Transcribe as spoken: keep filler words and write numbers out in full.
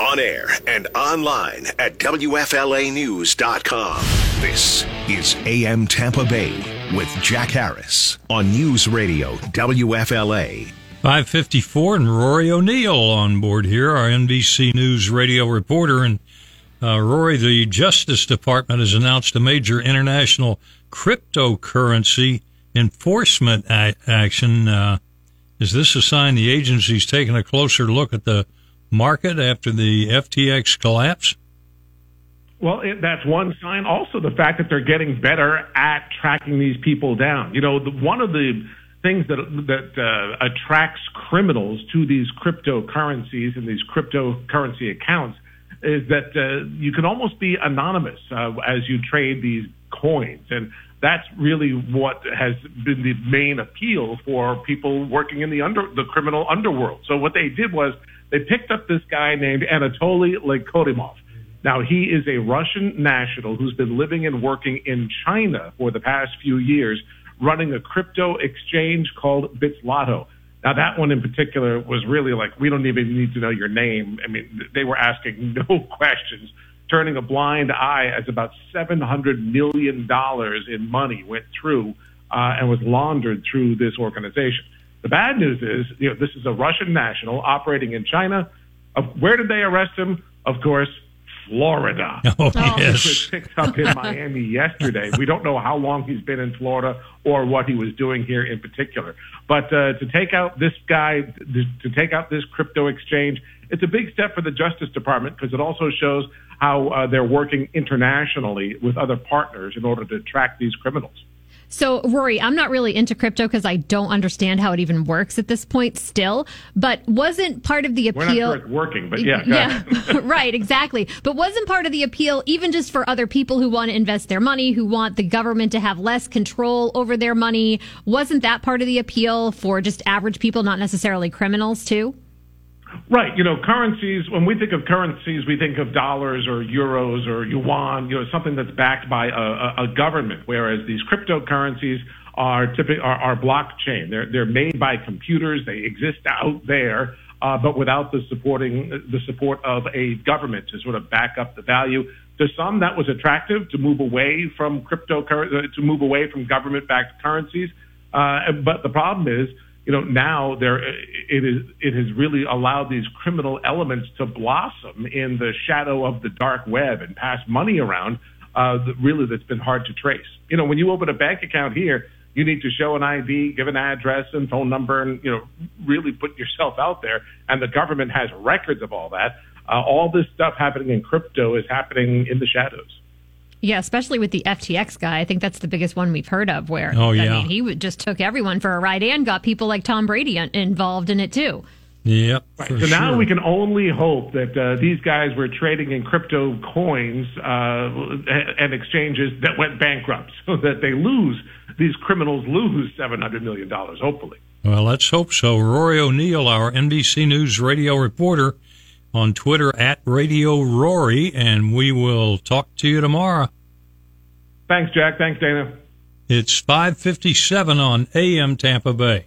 On air and online at W F L A news dot com. This is A M Tampa Bay with Jack Harris on News Radio W F L A. five fifty-four and Rory O'Neill on board here, our N B C News Radio reporter. And uh, Rory, the Justice Department has announced a major international cryptocurrency enforcement a- action. Uh, is this a sign the agency's taking a closer look at the market after the F T X collapse? Well, it, that's one sign. Also, the fact that they're getting better at tracking these people down. You know, the, one of the things that that uh, attracts criminals to these cryptocurrencies and these cryptocurrency accounts is that uh, you can almost be anonymous uh, as you trade these coins. And that's really what has been the main appeal for people working in the under the criminal underworld. So what they did was they picked up this guy named Anatoly Lakotimov. Now, he is a Russian national who's been living and working in China for the past few years, running a crypto exchange called Bits Lotto. Now, that one in particular was really like, we don't even need to know your name. I mean, they were asking no questions, turning a blind eye as about seven hundred million dollars in money went through uh, and was laundered through this organization. The bad news is, you know, this is a Russian national operating in China. Of, where did they arrest him? Of course, Florida. Oh, yes. He was picked up in Miami yesterday. We don't know how long he's been in Florida or what he was doing here in particular. But uh, to take out this guy, th- to take out this crypto exchange, it's a big step for the Justice Department because it also shows how uh, they're working internationally with other partners in order to track these criminals. So, Rory, I'm not really into crypto because I don't understand how it even works at this point still, but wasn't part of the appeal... We're not sure it's working, but yeah. Yeah, right, exactly. But wasn't part of the appeal even just for other people who want to invest their money, who want the government to have less control over their money? Wasn't that part of the appeal for just average people, not necessarily criminals, too? Right. You know, currencies, when we think of currencies, we think of dollars or euros or yuan, you know, something that's backed by a, a government, whereas these cryptocurrencies are typically are, are blockchain. They're they're made by computers. They exist out there, uh, but without the supporting the support of a government to sort of back up the value. To some, that was attractive to move away from cryptocurrency, to move away from government-backed currencies. Uh, but the problem is, you know, now there it is. It has really allowed these criminal elements to blossom in the shadow of the dark web and pass money around. Uh, that really, that's been hard to trace. You know, when you open a bank account here, you need to show an I D, give an address and phone number, and you know, really put yourself out there. And the government has records of all that. Uh, all this stuff happening in crypto is happening in the shadows. Yeah, especially with the F T X guy. I think that's the biggest one we've heard of where oh, yeah. I mean, he just took everyone for a ride and got people like Tom Brady involved in it, too. Yep. Right. So sure. Now we can only hope that uh, these guys were trading in crypto coins uh, and exchanges that went bankrupt so that they lose, these criminals lose seven hundred million dollars, hopefully. Well, let's hope so. Rory O'Neill, our N B C News radio reporter, on Twitter at Radio Rory, and we will talk to you tomorrow. Thanks, Jack. Thanks, Dana. It's five fifty-seven on A M Tampa Bay.